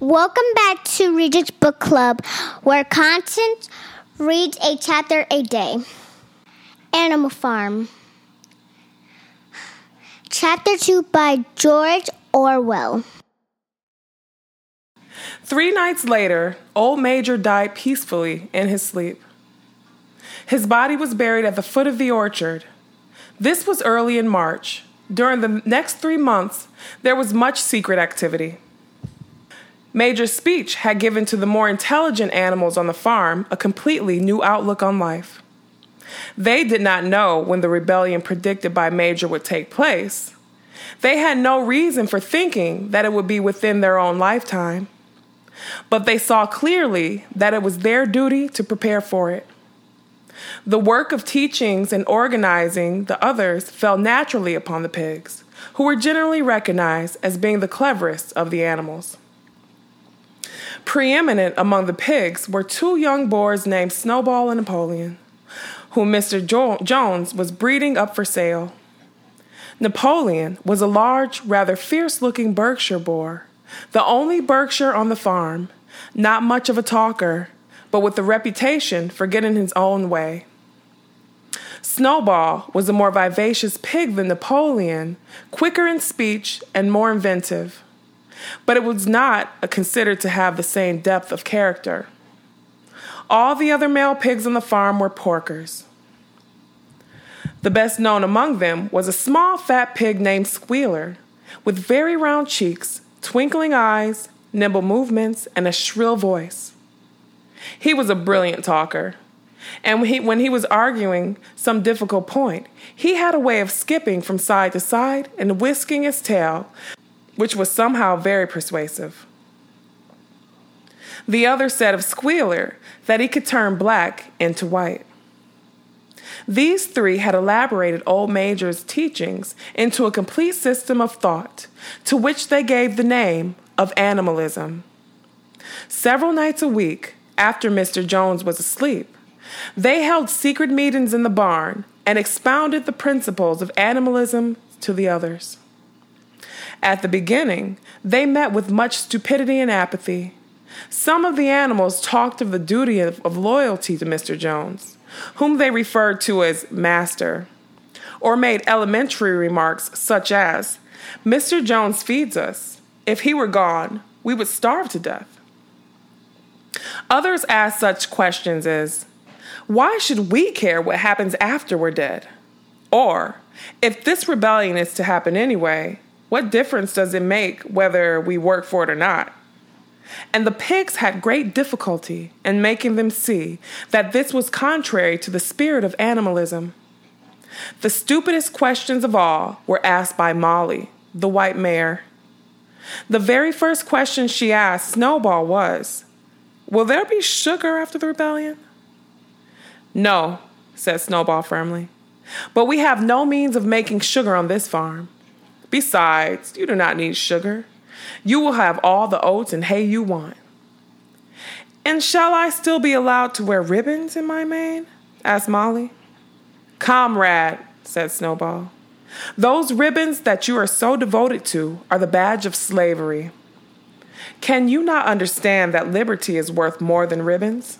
Welcome back to Regent's Book Club, where Constance reads a chapter a day. Animal Farm. Chapter 2 by George Orwell. 3 nights later, old Major died peacefully in his sleep. His body was buried at the foot of the orchard. This was early in March. During the next 3 months, there was much secret activity. Major Speech had given to the more intelligent animals on the farm a completely new outlook on life. They did not know when the rebellion predicted by Major would take place. They had no reason for thinking that it would be within their own lifetime. But they saw clearly that it was their duty to prepare for it. The work of teachings and organizing the others fell naturally upon the pigs, who were generally recognized as being the cleverest of the animals. Preeminent among the pigs were 2 young boars named Snowball and Napoleon, whom Mr. Jones was breeding up for sale. Napoleon was a large, rather fierce-looking Berkshire boar, the only Berkshire on the farm, not much of a talker, but with the reputation for getting his own way. Snowball was a more vivacious pig than Napoleon, quicker in speech and more inventive, but it was not considered to have the same depth of character. All the other male pigs on the farm were porkers. The best known among them was a small fat pig named Squealer, with very round cheeks, twinkling eyes, nimble movements, and a shrill voice. He was a brilliant talker, and when he was arguing some difficult point, he had a way of skipping from side to side and whisking his tail, which was somehow very persuasive. The other said of Squealer that he could turn black into white. These 3 had elaborated old Major's teachings into a complete system of thought, to which they gave the name of animalism. Several nights a week, after Mr. Jones was asleep, they held secret meetings in the barn and expounded the principles of animalism to the others. At the beginning, they met with much stupidity and apathy. Some of the animals talked of the duty of loyalty to Mr. Jones, whom they referred to as master, or made elementary remarks such as, "Mr. Jones feeds us. If he were gone, we would starve to death." Others asked such questions as, "Why should we care what happens after we're dead?" Or, "If this rebellion is to happen anyway, what difference does it make whether we work for it or not?" And the pigs had great difficulty in making them see that this was contrary to the spirit of animalism. The stupidest questions of all were asked by Molly, the white mare. The very first question she asked Snowball was, "Will there be sugar after the rebellion?" "No," said Snowball firmly, "but we have no means of making sugar on this farm. Besides, you do not need sugar. You will have all the oats and hay you want." "And shall I still be allowed to wear ribbons in my mane?" asked Molly. "Comrade," said Snowball, "those ribbons that you are so devoted to are the badge of slavery. Can you not understand that liberty is worth more than ribbons?"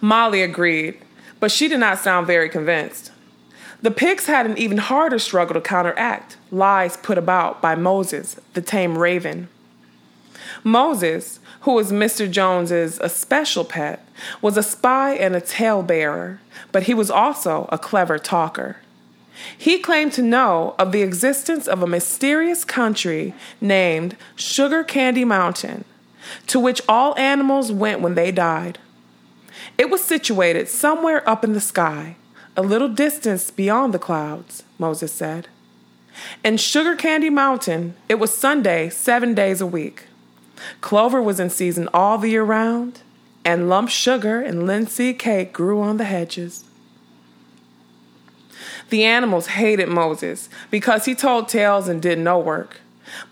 Molly agreed, but she did not sound very convinced. The pigs had an even harder struggle to counteract lies put about by Moses, the tame raven. Moses, who was Mr. Jones's especial pet, was a spy and a tale-bearer, but he was also a clever talker. He claimed to know of the existence of a mysterious country named Sugar Candy Mountain, to which all animals went when they died. It was situated somewhere up in the sky, a little distance beyond the clouds, Moses said. In Sugar Candy Mountain, it was Sunday 7 days a week. Clover was in season all the year round, and lump sugar and linseed cake grew on the hedges. The animals hated Moses because he told tales and did no work.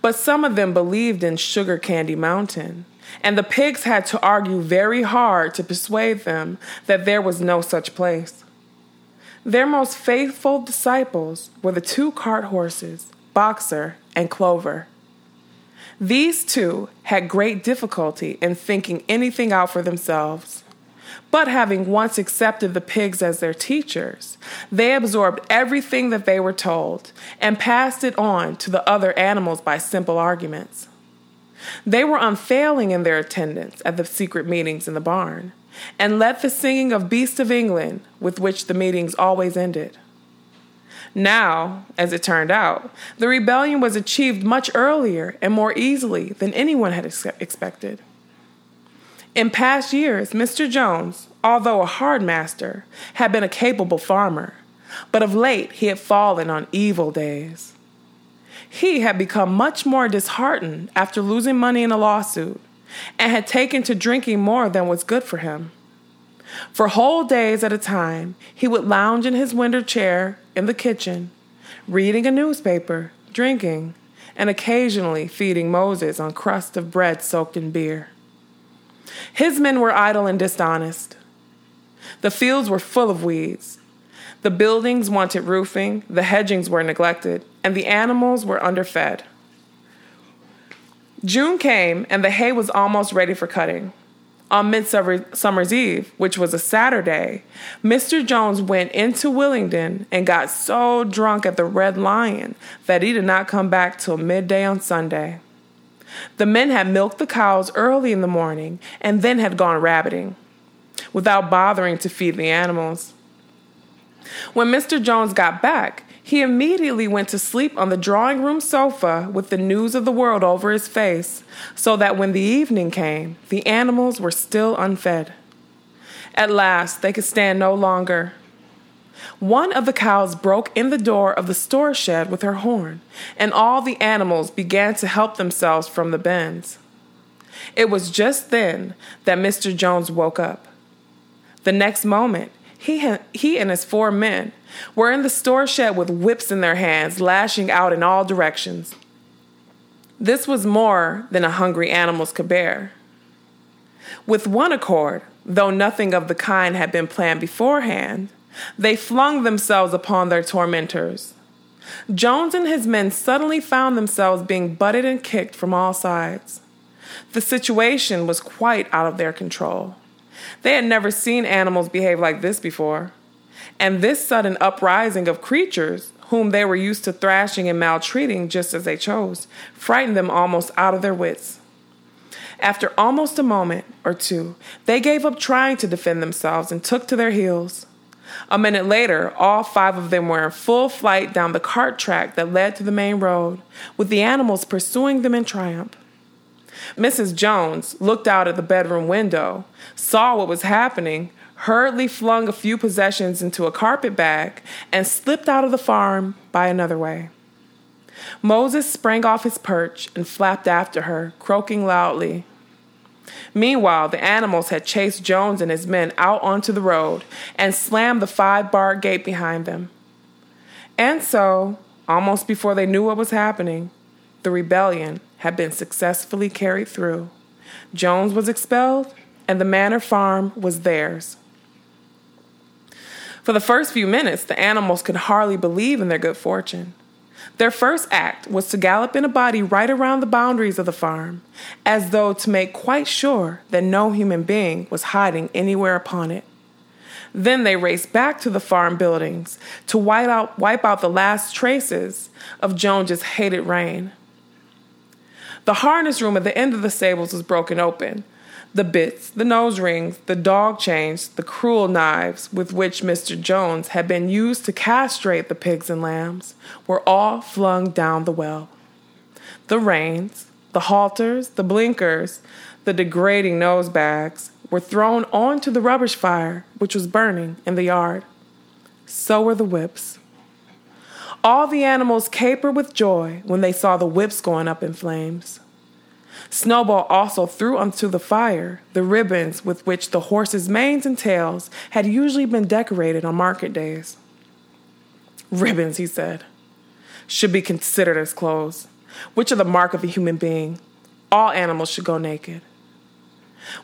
But some of them believed in Sugar Candy Mountain, and the pigs had to argue very hard to persuade them that there was no such place. Their most faithful disciples were the 2 cart horses, Boxer and Clover. These two had great difficulty in thinking anything out for themselves. But having once accepted the pigs as their teachers, they absorbed everything that they were told and passed it on to the other animals by simple arguments. They were unfailing in their attendance at the secret meetings in the barn and led the singing of Beasts of England, with which the meetings always ended. Now, as it turned out, the rebellion was achieved much earlier and more easily than anyone had expected. In past years, Mr. Jones, although a hard master, had been a capable farmer, but of late he had fallen on evil days. He had become much more disheartened after losing money in a lawsuit, and had taken to drinking more than was good for him. For whole days at a time, he would lounge in his window chair in the kitchen, reading a newspaper, drinking, and occasionally feeding Moses on crusts of bread soaked in beer. His men were idle and dishonest. The fields were full of weeds. The buildings wanted roofing, the hedgings were neglected, and the animals were underfed. June came, and the hay was almost ready for cutting. On Midsummer's Eve, which was a Saturday, Mr. Jones went into Willingdon and got so drunk at the Red Lion that he did not come back till midday on Sunday. The men had milked the cows early in the morning and then had gone rabbiting, without bothering to feed the animals. When Mr. Jones got back, he immediately went to sleep on the drawing room sofa with the news of the world over his face, so that when the evening came, the animals were still unfed. At last, they could stand no longer. One of the cows broke in the door of the store shed with her horn, and all the animals began to help themselves from the bins. It was just then that Mr. Jones woke up. The next moment, he and his four men were in the store shed with whips in their hands, lashing out in all directions. This was more than a hungry animals could bear. With one accord, though nothing of the kind had been planned beforehand, they flung themselves upon their tormentors. Jones and his men suddenly found themselves being butted and kicked from all sides. The situation was quite out of their control. They had never seen animals behave like this before, and this sudden uprising of creatures whom they were used to thrashing and maltreating just as they chose frightened them almost out of their wits. After almost a moment or two, they gave up trying to defend themselves and took to their heels. A minute later, all five of them were in full flight down the cart track that led to the main road, with the animals pursuing them in triumph. Mrs. Jones looked out at the bedroom window, saw what was happening, hurriedly flung a few possessions into a carpet bag, and slipped out of the farm by another way. Moses sprang off his perch and flapped after her, croaking loudly. Meanwhile, the animals had chased Jones and his men out onto the road and slammed the 5-barred gate behind them. And so, almost before they knew what was happening, the rebellion had been successfully carried through. Jones was expelled, and the Manor Farm was theirs. For the first few minutes, the animals could hardly believe in their good fortune. Their first act was to gallop in a body right around the boundaries of the farm, as though to make quite sure that no human being was hiding anywhere upon it. Then they raced back to the farm buildings to wipe out the last traces of Jones's hated reign. The harness room at the end of the stables was broken open. The bits, the nose rings, the dog chains, the cruel knives with which Mr. Jones had been used to castrate the pigs and lambs were all flung down the well. The reins, the halters, the blinkers, the degrading nose bags were thrown onto the rubbish fire, which was burning in the yard. So were the whips. All the animals capered with joy when they saw the whips going up in flames. Snowball also threw onto the fire the ribbons with which the horses' manes and tails had usually been decorated on market days. Ribbons, he said, should be considered as clothes, which are the mark of a human being. All animals should go naked.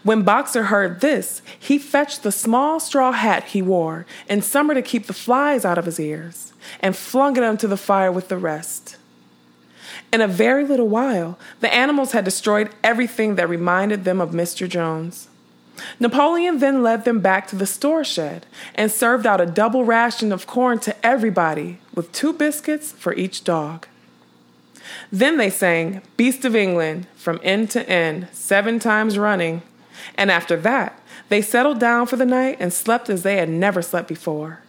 When Boxer heard this, he fetched the small straw hat he wore in summer to keep the flies out of his ears and flung it onto the fire with the rest. In a very little while, the animals had destroyed everything that reminded them of Mr. Jones. Napoleon then led them back to the store shed and served out a double ration of corn to everybody, with 2 biscuits for each dog. Then they sang Beasts of England from end to end, 7 times running, and after that, they settled down for the night and slept as they had never slept before.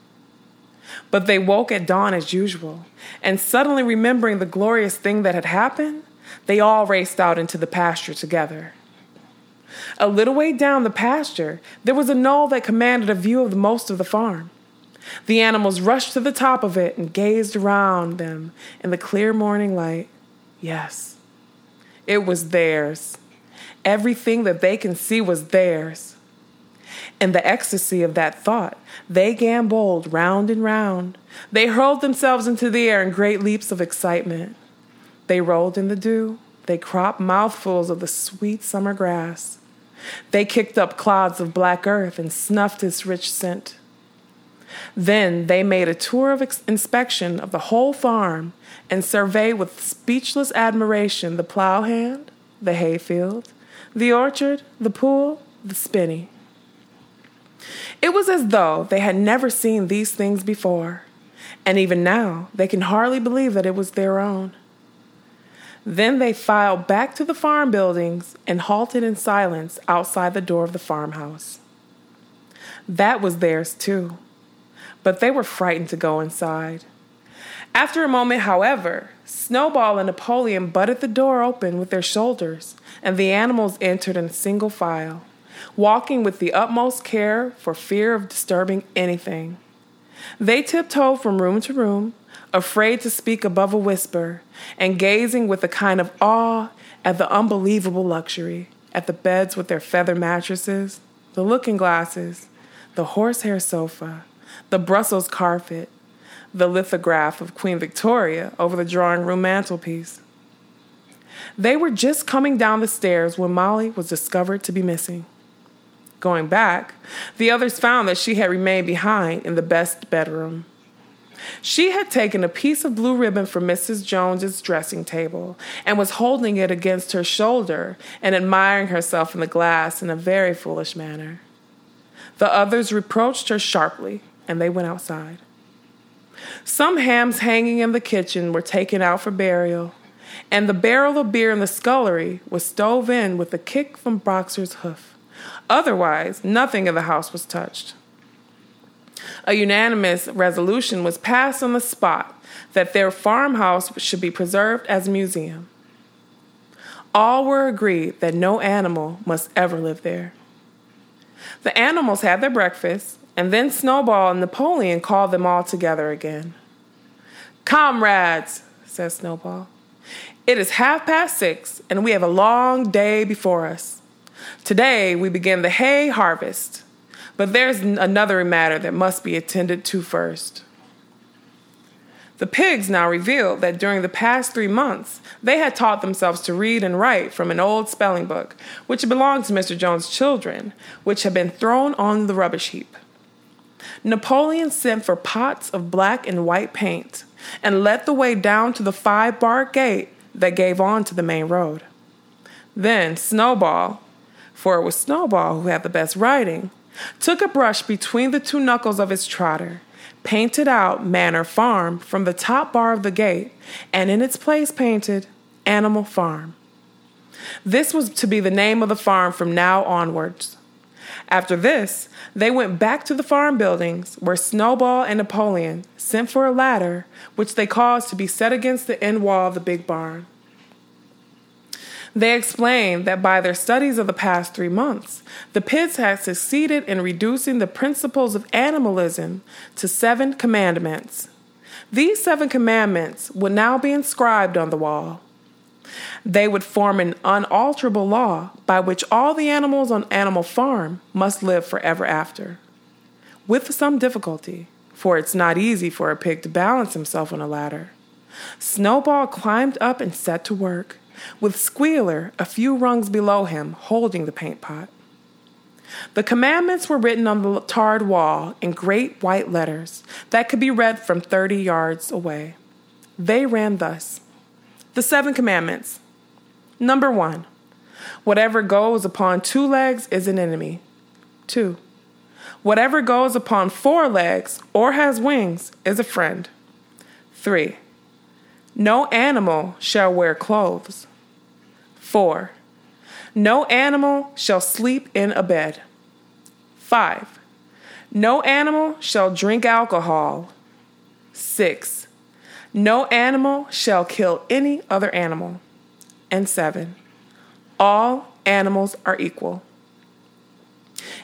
But they woke at dawn as usual, and suddenly remembering the glorious thing that had happened, they all raced out into the pasture together. A little way down the pasture, there was a knoll that commanded a view of the most of the farm. The animals rushed to the top of it and gazed around them in the clear morning light. Yes, it was theirs. Everything that they can see was theirs. In the ecstasy of that thought, they gamboled round and round. They hurled themselves into the air in great leaps of excitement. They rolled in the dew. They cropped mouthfuls of the sweet summer grass. They kicked up clods of black earth and snuffed its rich scent. Then they made a tour of inspection of the whole farm and surveyed with speechless admiration the plow hand, the hayfield, the orchard, the pool, the spinney. It was as though they had never seen these things before, and even now they can hardly believe that it was their own. Then they filed back to the farm buildings and halted in silence outside the door of the farmhouse. That was theirs too, but they were frightened to go inside. After a moment, however, Snowball and Napoleon butted the door open with their shoulders, and the animals entered in single file, walking with the utmost care for fear of disturbing anything. They tiptoed from room to room, afraid to speak above a whisper, and gazing with a kind of awe at the unbelievable luxury, at the beds with their feather mattresses, the looking glasses, the horsehair sofa, the Brussels carpet, the lithograph of Queen Victoria over the drawing room mantelpiece. They were just coming down the stairs when Molly was discovered to be missing. Going back, the others found that she had remained behind in the best bedroom. She had taken a piece of blue ribbon from Mrs. Jones's dressing table and was holding it against her shoulder and admiring herself in the glass in a very foolish manner. The others reproached her sharply, and they went outside. Some hams hanging in the kitchen were taken out for burial, and the barrel of beer in the scullery was stove in with a kick from Boxer's hoof. Otherwise, nothing in the house was touched. A unanimous resolution was passed on the spot that their farmhouse should be preserved as a museum. All were agreed that no animal must ever live there. The animals had their breakfast, and then Snowball and Napoleon called them all together again. "Comrades," said Snowball, "it is 6:30, and we have a long day before us. Today we begin the hay harvest, but there's another matter that must be attended to first." The pigs now revealed that during the past 3 months, they had taught themselves to read and write from an old spelling book, which belonged to Mr. Jones' children, which had been thrown on the rubbish heap. Napoleon sent for pots of black and white paint and led the way down to the 5-bar gate that gave on to the main road. Then Snowball, for it was Snowball who had the best writing, took a brush between the 2 knuckles of his trotter, painted out Manor Farm from the top bar of the gate, and in its place painted Animal Farm. This was to be the name of the farm from now onwards. After this, they went back to the farm buildings, where Snowball and Napoleon sent for a ladder, which they caused to be set against the end wall of the big barn. They explained that by their studies of the past 3 months, the pigs had succeeded in reducing the principles of animalism to 7 commandments. These 7 commandments would now be inscribed on the wall. They would form an unalterable law by which all the animals on Animal Farm must live forever after. With some difficulty, for it's not easy for a pig to balance himself on a ladder, Snowball climbed up and set to work, with Squealer a few rungs below him holding the paint pot. The commandments were written on the tarred wall in great white letters that could be read from 30 yards away. They ran thus: The seven commandments. Number 1, whatever goes upon 2 legs is an enemy. 2, whatever goes upon 4 legs or has wings is a friend. 3, no animal shall wear clothes. 4, no animal shall sleep in a bed. 5, no animal shall drink alcohol. 6, no animal shall kill any other animal. And 7, all animals are equal.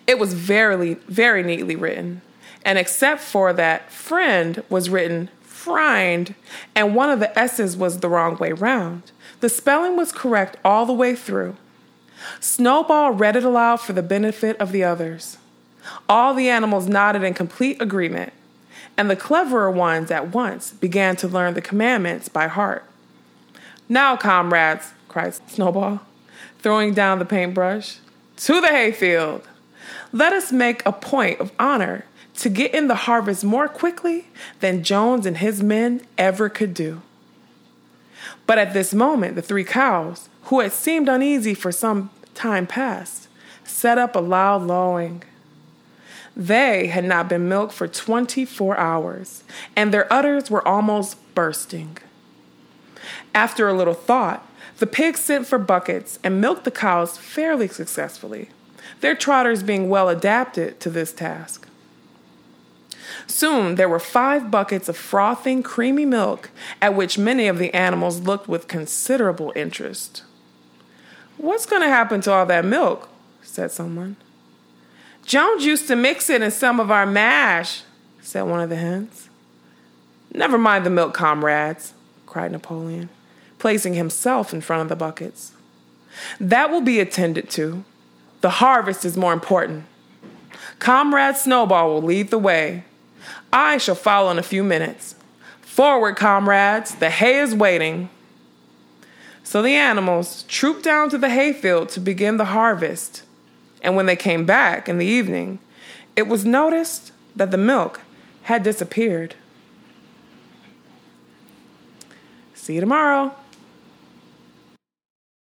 It was very, very neatly written. And except for that, friend was written friend, and one of the S's was the wrong way round. The spelling was correct all the way through. Snowball read it aloud for the benefit of the others. All the animals nodded in complete agreement, and the cleverer ones at once began to learn the commandments by heart. "Now, comrades," cried Snowball, throwing down the paintbrush, "to the hayfield! Let us make a point of honor to get in the harvest more quickly than Jones and his men ever could do." But at this moment, the 3 cows, who had seemed uneasy for some time past, set up a loud lowing. They had not been milked for 24 hours, and their udders were almost bursting. After a little thought, the pigs sent for buckets and milked the cows fairly successfully, their trotters being well adapted to this task. Soon there were 5 buckets of frothing, creamy milk, at which many of the animals looked with considerable interest. "What's going to happen to all that milk?" said someone. "Jones used to mix it in some of our mash," said one of the hens. "Never mind the milk, comrades," cried Napoleon, placing himself in front of the buckets. "That will be attended to. The harvest is more important. Comrade Snowball will lead the way. I shall follow in a few minutes. Forward, comrades, the hay is waiting." So the animals trooped down to the hayfield to begin the harvest. And when they came back in the evening, it was noticed that the milk had disappeared. See you tomorrow.